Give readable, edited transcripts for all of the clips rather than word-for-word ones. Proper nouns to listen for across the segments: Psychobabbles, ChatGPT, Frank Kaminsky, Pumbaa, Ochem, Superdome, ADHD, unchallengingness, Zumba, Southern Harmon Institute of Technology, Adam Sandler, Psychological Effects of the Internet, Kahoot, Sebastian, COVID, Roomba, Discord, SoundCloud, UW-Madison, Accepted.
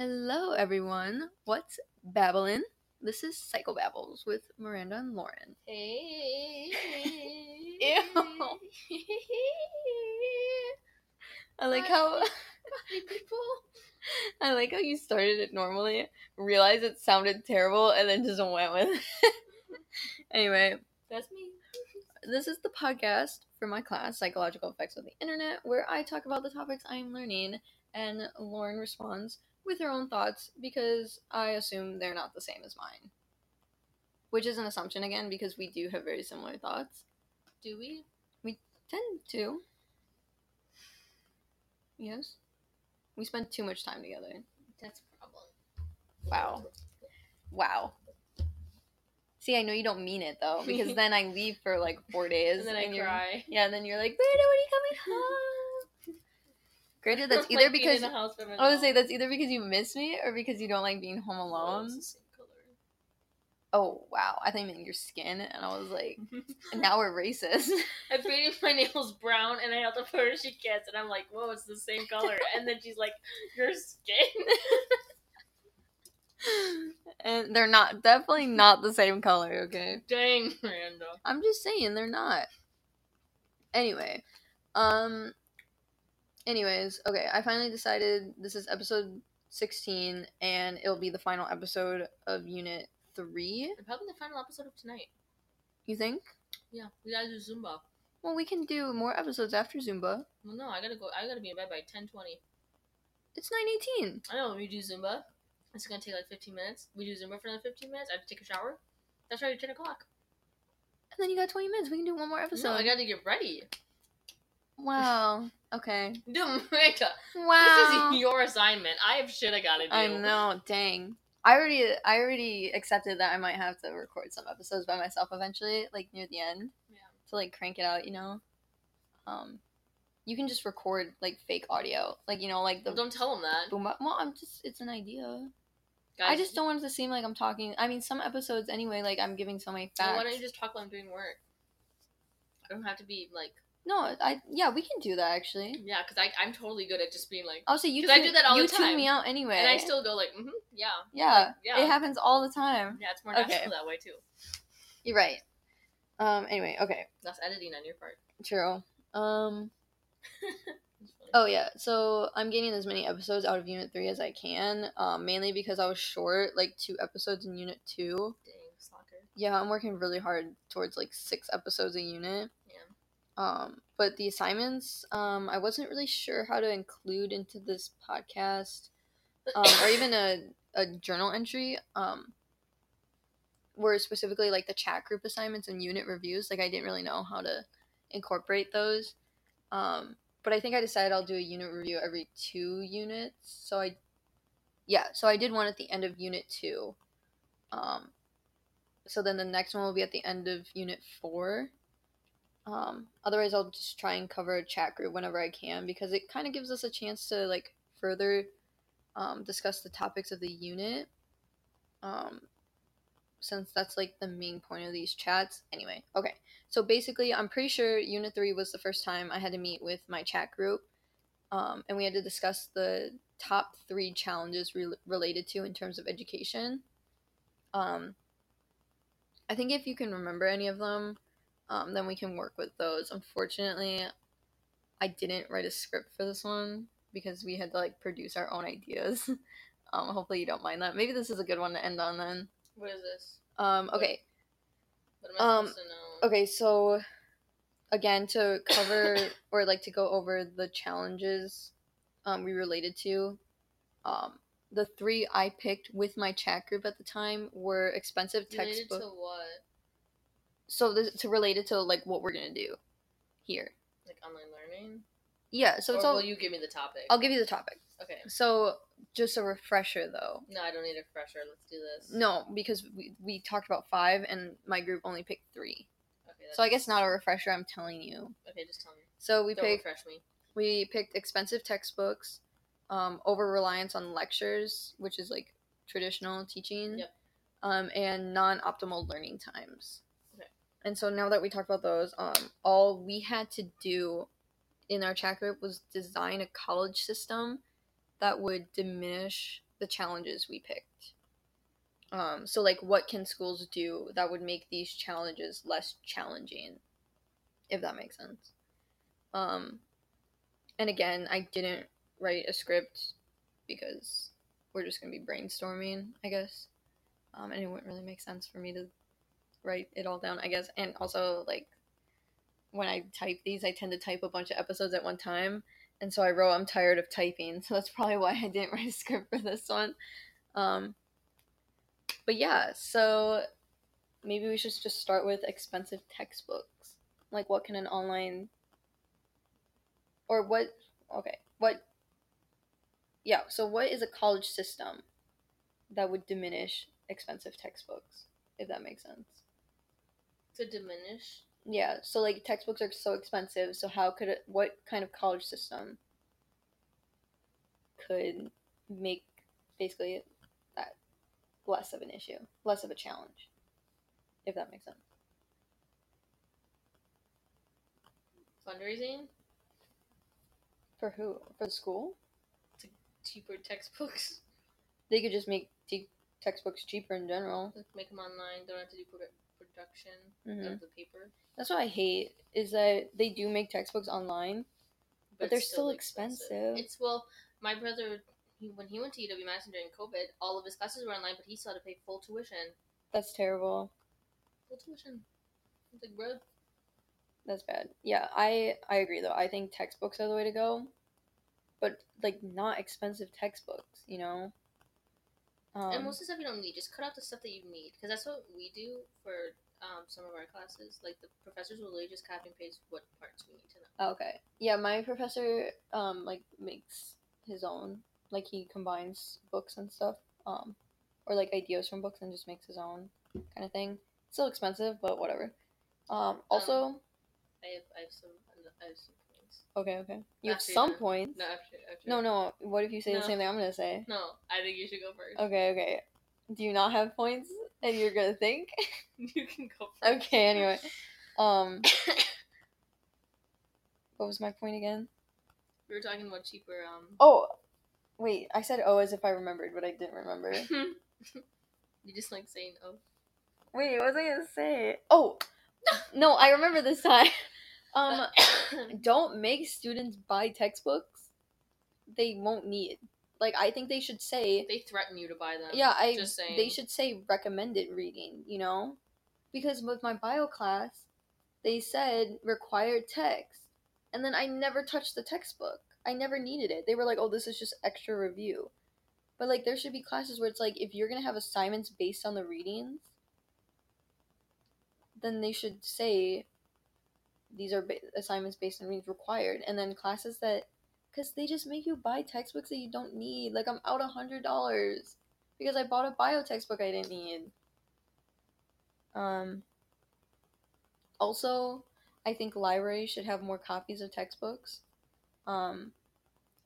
Hello, everyone. What's babblin'? This is Psychobabbles with Miranda and Lauren. Hey. Ew. I like how... I like how you started it normally, realized it sounded terrible, and then just went with it. Anyway. That's me. This is the podcast for my class, Psychological Effects of the Internet, where I talk about the topics I'm learning, and Lauren responds with her own thoughts, because I assume they're not the same as mine. Which is an assumption, again, because we do have very similar thoughts. Do we? We tend to. Yes. We spend too much time together. That's a problem. Wow. See, I know you don't mean it, though, because then I leave for, 4 days. And then I cry. Yeah, and then you're like, Brenda, when are you coming home? Granted, that's either because that's either because you miss me or because you don't like being home alone. Oh, it's the same color. Oh wow! I think you meant your skin, and I was like, now we're racist. I painted my nails brown, and I held the photo she gets, and I'm like, whoa, it's the same color. And then she's like, your skin. And they're definitely not the same color. Okay. Dang, Miranda. I'm just saying they're not. Anyway, Anyways, okay, I finally decided this is episode 16, and it'll be the final episode of Unit 3. And probably the final episode of tonight. You think? Yeah, we gotta do Zumba. Well, we can do more episodes after Zumba. Well, no, I gotta be in bed by 10:20. It's 9:18. I know, we do Zumba. It's gonna take 15 minutes. We do Zumba for another 15 minutes. I have to take a shower. That's right, 10 o'clock. And then you got 20 minutes. We can do one more episode. No, I gotta get ready. Wow. Okay. Wow. This is your assignment. I have shit I gotta do. I know. Dang. I already accepted that I might have to record some episodes by myself eventually, near the end. Yeah. To crank it out, you know. You can just record fake audio, the. Don't tell them that. Boom. Well, it's an idea. Guys, I just don't want it to seem like I'm talking. I mean, some episodes anyway, I'm giving so many facts. Well, why don't you just talk while I'm doing work? I don't have to be No, we can do that, actually. Yeah, because I'm totally good at just being Also, I do that all the time. You tune me out anyway. And I still go yeah. Yeah, yeah. It happens all the time. Yeah, it's more natural that way, too. You're right. Anyway, okay. That's editing on your part. True. Oh, yeah. So, I'm getting as many episodes out of Unit 3 as I can, mainly because I was short, 2 episodes in Unit 2. Dang, slacker. Yeah, I'm working really hard towards, 6 episodes a unit. But the assignments, I wasn't really sure how to include into this podcast, or even a journal entry, were specifically, the chat group assignments and unit reviews. I didn't really know how to incorporate those, but I think I decided I'll do a unit review every 2 units, so I did one at the end of Unit 2, so then the next one will be at the end of Unit 4. Otherwise I'll just try and cover a chat group whenever I can, because it kind of gives us a chance to further discuss the topics of the unit, since that's the main point of these chats. Anyway, okay, so basically I'm pretty sure Unit 3 was the first time I had to meet with my chat group, and we had to discuss the top 3 challenges related to in terms of education. I think if you can remember any of them, then we can work with those. Unfortunately, I didn't write a script for this one because we had to produce our own ideas. Hopefully you don't mind that. Maybe this is a good one to end on then. What is this? Okay. What am I supposed to know? Okay, so again, to cover or to go over the challenges we related to, the 3 I picked with my chat group at the time were expensive textbooks. Related to what? So this to relate it to what we're gonna do here, online learning. Yeah, so it's all. Will you give me the topic? I'll give you the topic. Okay. So just a refresher though. No, I don't need a refresher. Let's do this. No, because we talked about 5, and my group only picked 3. Okay. So I guess not a refresher. I'm telling you. Okay, just tell me. So we picked. Refresh me. We picked expensive textbooks, over reliance on lectures, which is traditional teaching, yep. And non-optimal learning times. And so now that we talked about those, all we had to do in our chat group was design a college system that would diminish the challenges we picked. So, like, what can schools do that would make these challenges less challenging, if that makes sense. And again, I didn't write a script because we're just going to be brainstorming, I guess. And it wouldn't really make sense for me to write it all down, I guess. And also, like, when I type these, I tend to type a bunch of episodes at one time. And so I wrote, I'm tired of typing. So that's probably why I didn't write a script for this one. But yeah, so maybe we should just start with expensive textbooks. Like, what can an online... Or what... Okay, what... Yeah, so what is a college system that would diminish expensive textbooks, if that makes sense? To diminish? Yeah, so, like, textbooks are so expensive, so how could it... What kind of college system could make, basically, that less of an issue, less of a challenge, if that makes sense? Fundraising? For who? For the school? Cheaper textbooks. They could just make textbooks cheaper in general. Like, make them online. Don't have to do production of the paper. That's what I hate, is that they do make textbooks online, but they're still expensive. It's, well, my brother, when he went to UW-Madison during COVID, all of his classes were online, but he still had to pay full tuition. That's terrible. Full tuition. It's like, bro. That's bad. Yeah, I agree, though. I think textbooks are the way to go. But, like, not expensive textbooks, you know? And most of the stuff you don't need. Just cut out the stuff that you need. Because that's what we do for some of our classes. Like, the professors will literally just copy and paste what parts we need to know. Okay. Yeah, my professor, like, makes his own. Like, he combines books and stuff. Or, like, ideas from books and just makes his own kind of thing. It's still expensive, but whatever. Also... I have some points. Okay. You have some points? No, after. No. What if you say the same thing I'm going to say? No, I think you should go first. Okay. Do you not have points and you're going to think? You can go first. Okay, anyway. What was my point again? We were talking about cheaper, Oh! Wait, I said oh as if I remembered, but I didn't remember. You just like saying oh. Wait, what was I going to say? Oh! No, I remember this time. Don't make students buy textbooks they won't need. Like, I think they should say... They threaten you to buy them. Yeah, just saying. They should say recommended reading, you know? Because with my bio class, they said required text. And then I never touched the textbook. I never needed it. They were like, oh, this is just extra review. But, like, there should be classes where it's like, if you're going to have assignments based on the readings, then they should say these are assignments based on readings required. And then classes that... Because they just make you buy textbooks that you don't need. Like, I'm out $100 because I bought a bio textbook I didn't need. Also, I think libraries should have more copies of textbooks.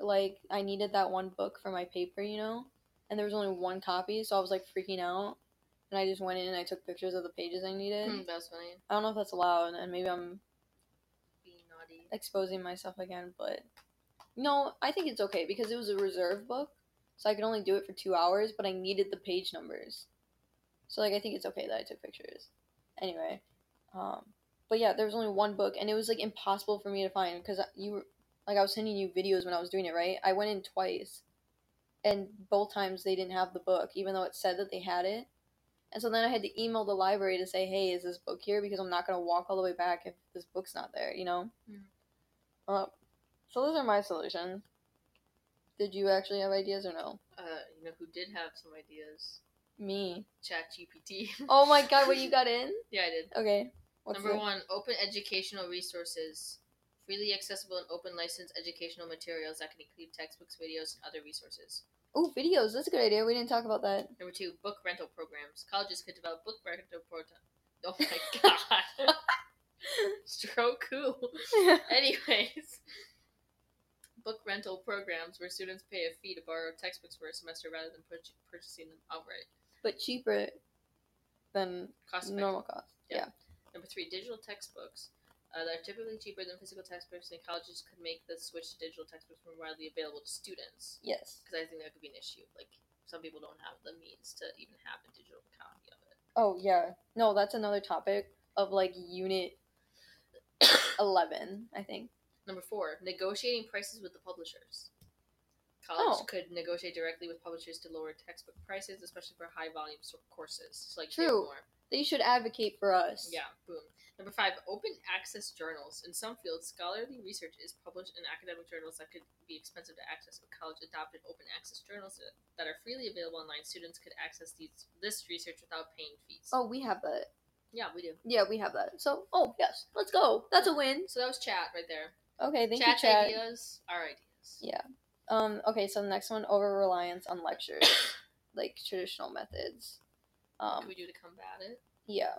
Like, I needed that one book for my paper, you know? And there was only one copy, so I was, like, freaking out. And I just went in and I took pictures of the pages I needed. That's funny. I don't know if that's allowed, and maybe I'm being naughty, exposing myself again, but no, I think it's okay because it was a reserve book, so I could only do it for 2 hours, but I needed the page numbers. So, like, I think it's okay that I took pictures. Anyway, but yeah, there was only one book, and it was, like, impossible for me to find because I was sending you videos when I was doing it, right? I went in twice, and both times they didn't have the book, even though it said that they had it. And so then I had to email the library to say, hey, is this book here? Because I'm not going to walk all the way back if this book's not there, you know? Mm-hmm. So those are my solutions. Did you actually have ideas or no? You know who did have some ideas? Me. ChatGPT. Oh my god, what, you got in? Yeah, I did. Okay. Number one, open educational resources. Freely accessible and open licensed educational materials that can include textbooks, videos, and other resources. Oh, videos. That's a good idea. We didn't talk about that. Number two, book rental programs. Colleges could develop book rental programs. Oh, my God. So cool. Anyways. Book rental programs where students pay a fee to borrow textbooks for a semester rather than purchasing them outright. But cheaper than normal cost. Yeah. Number three, digital textbooks. They're typically cheaper than physical textbooks, and colleges could make the switch to digital textbooks more widely available to students. Yes. Because I think that could be an issue. Like, some people don't have the means to even have a digital copy of it. Oh, yeah. No, that's another topic of, like, Unit 11, I think. Number 4, negotiating prices with the publishers. College could negotiate directly with publishers to lower textbook prices, especially for high-volume courses. So, like, true. More. They should advocate for us. Yeah, boom. Number 5, open access journals. In some fields, scholarly research is published in academic journals that could be expensive to access. If college adopted open access journals that are freely available online, students could access this research without paying fees. Oh, we have that. Yeah, we do. Yeah, we have that. So, oh, yes. Let's go. That's a win. So that was chat right there. Okay, thank you, chat. Ideas, our ideas. Yeah. Okay, so the next one, over-reliance on lectures, like traditional methods. What can we do to combat it? Yeah.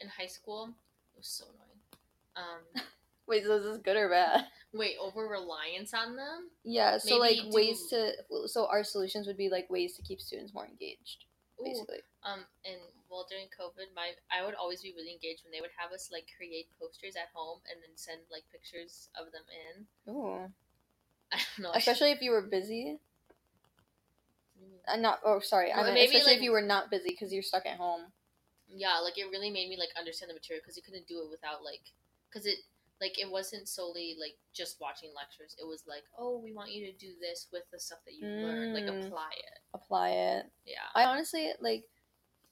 In high school, it was so annoying. Wait, so is this good or bad? Wait, over-reliance on them? Yeah, so our solutions would be like ways to keep students more engaged, basically. And during COVID, I would always be really engaged when they would have us like create posters at home and then send like pictures of them in. Ooh. I don't know. Especially if you were busy. If you were not busy because you're stuck at home. Yeah, like it really made me like understand the material because you couldn't do it without it wasn't solely like just watching lectures. It was like, oh, we want you to do this with the stuff that you learned, like apply it. Yeah, I honestly like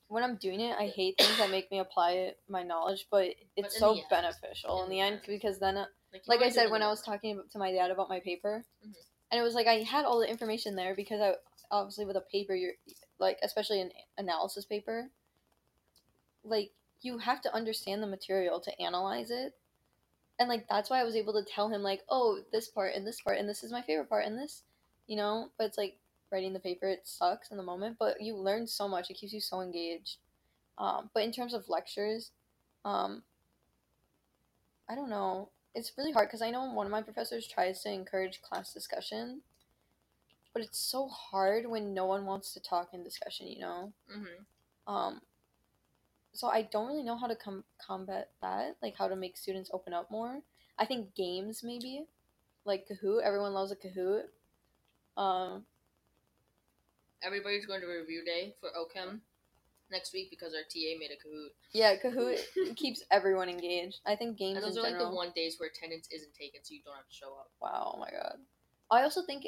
when I'm doing it, I hate things that make me apply it, my knowledge, but it's so beneficial in the end because then, like I said, when I was talking to my dad about my paper, mm-hmm. and it was like I had all the information there because I. Obviously, with a paper, you're like, especially an analysis paper, like you have to understand the material to analyze it, and like that's why I was able to tell him like, oh, this part, and this is my favorite part, and this, you know. But it's like writing the paper, it sucks in the moment, but you learn so much. It keeps you so engaged. But in terms of lectures, I don't know. It's really hard because I know one of my professors tries to encourage class discussion. But it's so hard when no one wants to talk in discussion, you know? Mm-hmm. So I don't really know how to combat that, like how to make students open up more. I think games maybe, like Kahoot. Everyone loves a Kahoot. Everybody's going to review day for Ochem next week because our TA made a Kahoot. Yeah, Kahoot keeps everyone engaged. I think games in general. And those are like the one days where attendance isn't taken, so you don't have to show up. Wow, oh my God. I also think...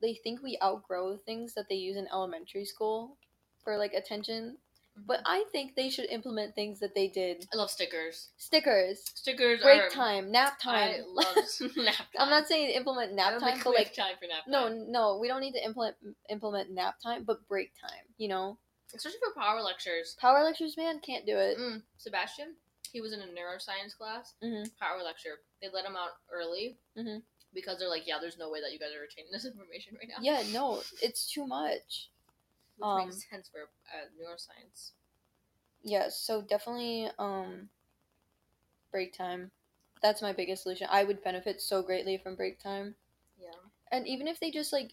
they think we outgrow things that they use in elementary school for, like, attention. Mm-hmm. But I think they should implement things that they did. I love stickers. Stickers break are... time. Nap time. I love nap time. I'm not saying implement nap time, but, like... time for nap time. No, we don't need to implement nap time, but break time, you know? Especially for power lectures. Power lectures, man, can't do it. Sebastian, he was in a neuroscience class. Mm-hmm. Power lecture. They let him out early. Mm-hmm. Because they're like, yeah, there's no way that you guys are retaining this information right now. Yeah, no, it's too much. Which makes sense for neuroscience. Yeah, so definitely break time. That's my biggest solution. I would benefit so greatly from break time. Yeah. And even if they just, like,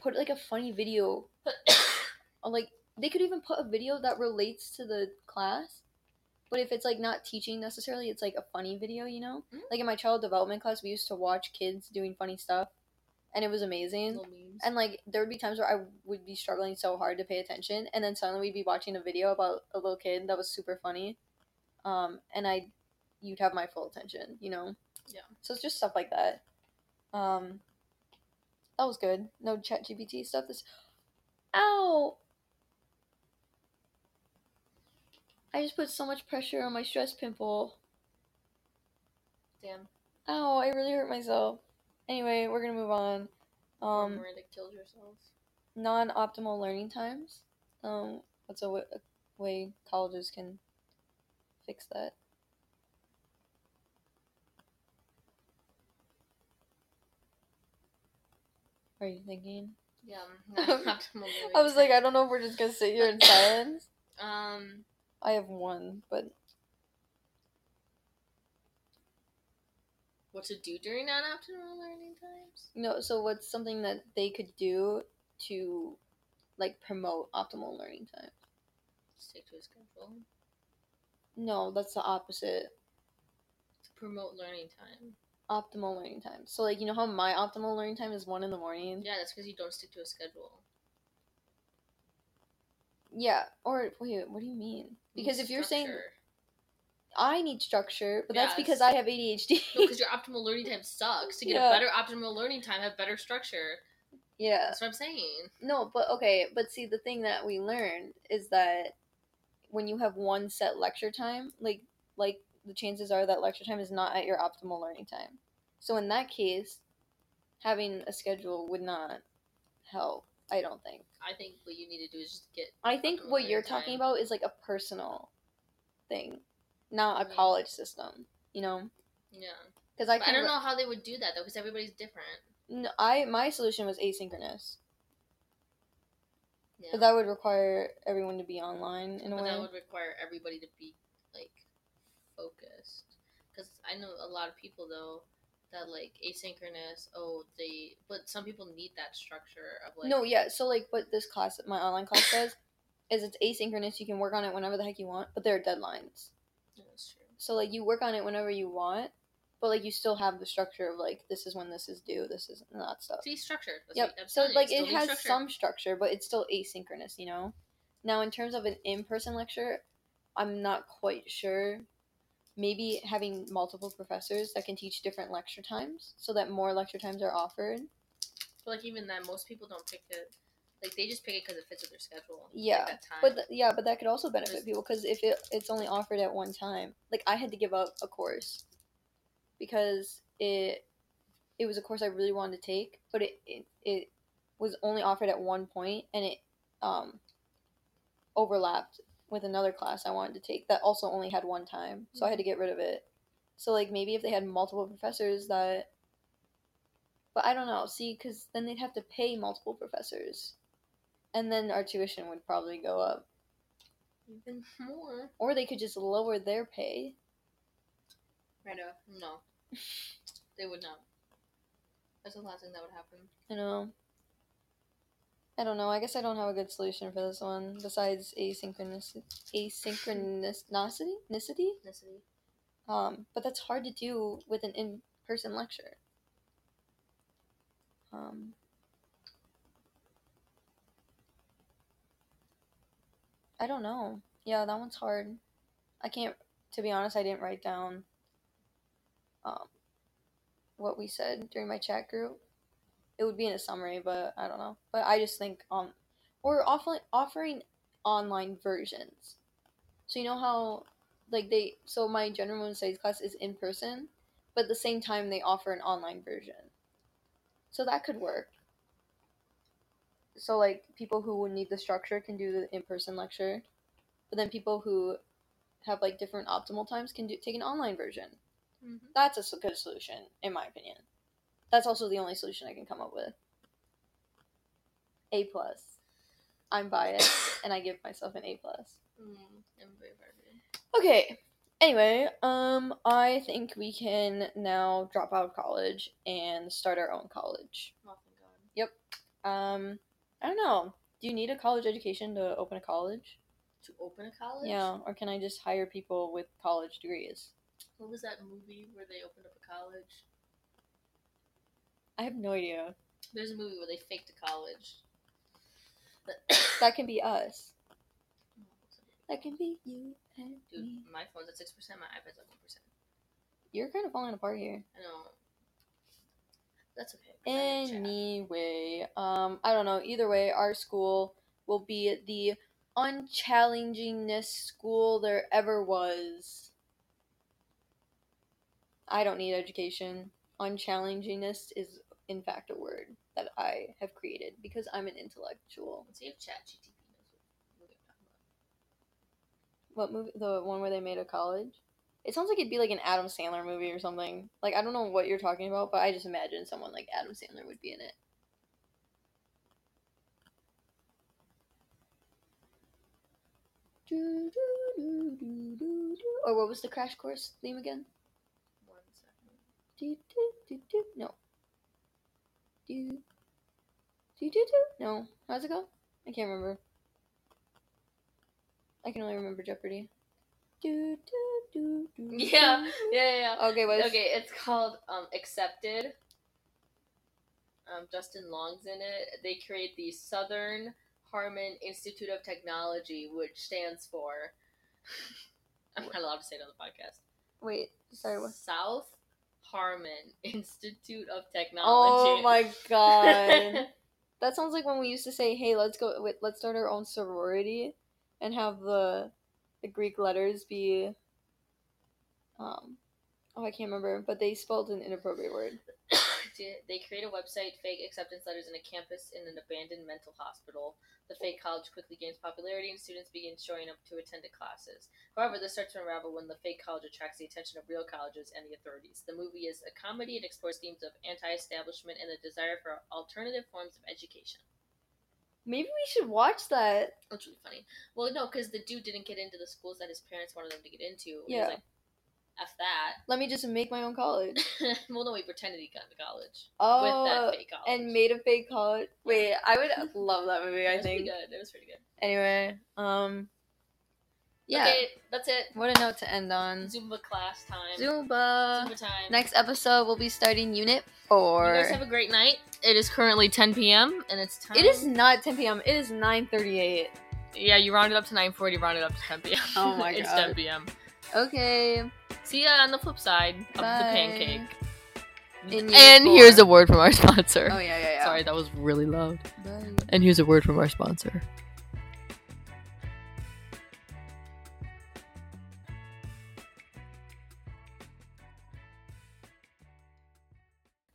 put, like, a funny video. Like, they could even put a video that relates to the class. But if it's, like, not teaching necessarily, it's, like, a funny video, you know? Mm-hmm. Like, in my child development class, we used to watch kids doing funny stuff. And it was amazing. And, like, there would be times where I would be struggling so hard to pay attention. And then suddenly we'd be watching a video about a little kid that was super funny. And you'd have my full attention, you know? Yeah. So it's just stuff like that. That was good. No ChatGPT stuff. Ow! I just put so much pressure on my stress pimple. Damn. Ow, I really hurt myself. Anyway, we're gonna move on. Miranda killed yourself. Non-optimal learning times. That's a way colleges can fix that. Are you thinking? Yeah, non-optimal learning I was like, I don't know if we're just gonna sit here in silence. I have one, but... What to do during non-optimal learning times? No, so what's something that they could do to, like, promote optimal learning time? Stick to a schedule. No, that's the opposite. To promote learning time. Optimal learning time. So, like, you know how my optimal learning time is 1 in the morning? Yeah, that's because you don't stick to a schedule. Yeah, or, wait, what do you mean? Because if you're saying... I need structure, but yes. That's because I have ADHD. No, because your optimal learning time sucks. To get a better optimal learning time, have better structure. Yeah. That's what I'm saying. No, but okay, but see, the thing that we learned is that when you have one set lecture time, like the chances are that lecture time is not at your optimal learning time. So in that case, having a schedule would not help, I don't think. I think what you need to do is just get... I think what you're talking about is like a personal thing. Not a college system, you know? Yeah. Because I don't know how they would do that, though, because everybody's different. No, my solution was asynchronous. Yeah. But that would require everyone to be online in a way. That would require everybody to be, like, focused. Because I know a lot of people, though, that, like, asynchronous, but some people need that structure of, like... No, yeah, so, like, what this class, my online class does, is it's asynchronous, you can work on it whenever the heck you want, but there are deadlines. That's true. So, like, you work on it whenever you want, but, like, you still have the structure of, like, this is when this is due, this is that stuff. See, structure. Yep. So, like, it has some structure, but it's still asynchronous, you know? Now, in terms of an in-person lecture, I'm not quite sure. Maybe having multiple professors that can teach different lecture times so that more lecture times are offered. But, like, even that, most people don't pick it. Like, they just pick it because it fits with their schedule. Yeah, like that time. But that could also benefit people because if it's only offered at one time. Like, I had to give up a course because it was a course I really wanted to take, but it was only offered at one point, and it overlapped with another class I wanted to take that also only had one time, so I had to get rid of it. So, like, maybe if they had multiple professors that... But I don't know, see, because then they'd have to pay multiple professors. And then our tuition would probably go up. Even more. Or they could just lower their pay. Right up. No. They would not. That's the last thing that would happen. I know. I don't know. I guess I don't have a good solution for this one. Besides asynchronicity? But that's hard to do with an in-person lecture. I don't know. Yeah, that one's hard. I can't, to be honest, I didn't write down what we said during my chat group. It would be in a summary, but I don't know. But I just think, or offering online versions. So you know how, like, so my general women's studies class is in person, but at the same time they offer an online version. So that could work. So, like, people who would need the structure can do the in-person lecture. But then people who have, like, different optimal times can take an online version. Mm-hmm. That's a good solution, in my opinion. That's also the only solution I can come up with. A+. I'm biased, and I give myself an A+. I'm very biased. Okay. Anyway, I think we can now drop out of college and start our own college. Oh, thank God. Yep. I don't know. Do you need a college education to open a college? To open a college? Yeah, or can I just hire people with college degrees? What was that movie where they opened up a college? I have no idea. There's a movie where they faked a college. That can be us. That can be you and Dude, me. My phone's at 6%, my iPad's at 1%. You're kind of falling apart here. I know. That's okay. Anyway, I don't know. Either way, our school will be the unchallengingness school there ever was. I don't need education. Unchallengingness is, in fact, a word that I have created because I'm an intellectual. Let's see if ChatGPT. What movie? The one where they made a college? It sounds like it'd be like an Adam Sandler movie or something. Like, I don't know what you're talking about, but I just imagine someone like Adam Sandler would be in it. Or what was the Crash Course theme again? 1 second. No. No. How's it go? I can't remember. I can only remember Jeopardy. Yeah. Okay, it's called Accepted. Justin Long's in it. They create the Southern Harmon Institute of Technology, which stands for... I'm not allowed to say it on the podcast. Wait, sorry, what? South Harmon Institute of Technology. Oh my god. That sounds like when we used to say, hey, let's start our own sorority and have the Greek letters be... I can't remember, but they spelled an inappropriate word. They create a website, fake acceptance letters, and a campus in an abandoned mental hospital. The fake college quickly gains popularity, and students begin showing up to attend classes. However, this starts to unravel when the fake college attracts the attention of real colleges and the authorities. The movie is a comedy and explores themes of anti-establishment and the desire for alternative forms of education. Maybe we should watch that. That's really funny. Well, no, because the dude didn't get into the schools that his parents wanted him to get into. Yeah. He was like, F that. Let me just make my own college. Well, no, he pretended he got into college. Oh, with that fake college. And made a fake college. Wait, I would love that movie, I think. It was pretty good. Anyway, yeah. Okay, that's it. What a note to end on. Zumba class time. Zumba time. Next episode, we'll be starting Unit 4. You guys have a great night. It is currently 10 p.m. and it's time. It is not 10 p.m. It is 9:38. Yeah, you rounded up to 9:40, rounded up to 10 p.m. Oh my god. It's 10 p.m. Okay. See ya on the flip side of the pancake. And here's a word from our sponsor. Oh, yeah. Sorry, that was really loud. Bye. And here's a word from our sponsor.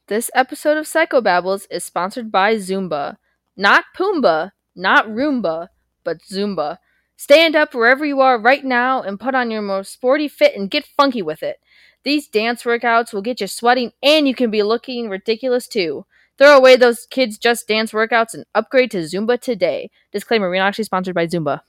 This episode of Psychobabbles is sponsored by Zumba. Not Pumbaa, not Roomba, but Zumba. Stand up wherever you are right now and put on your most sporty fit and get funky with it. These dance workouts will get you sweating and you can be looking ridiculous too. Throw away those kids just dance workouts and upgrade to Zumba today. Disclaimer, we're not actually sponsored by Zumba.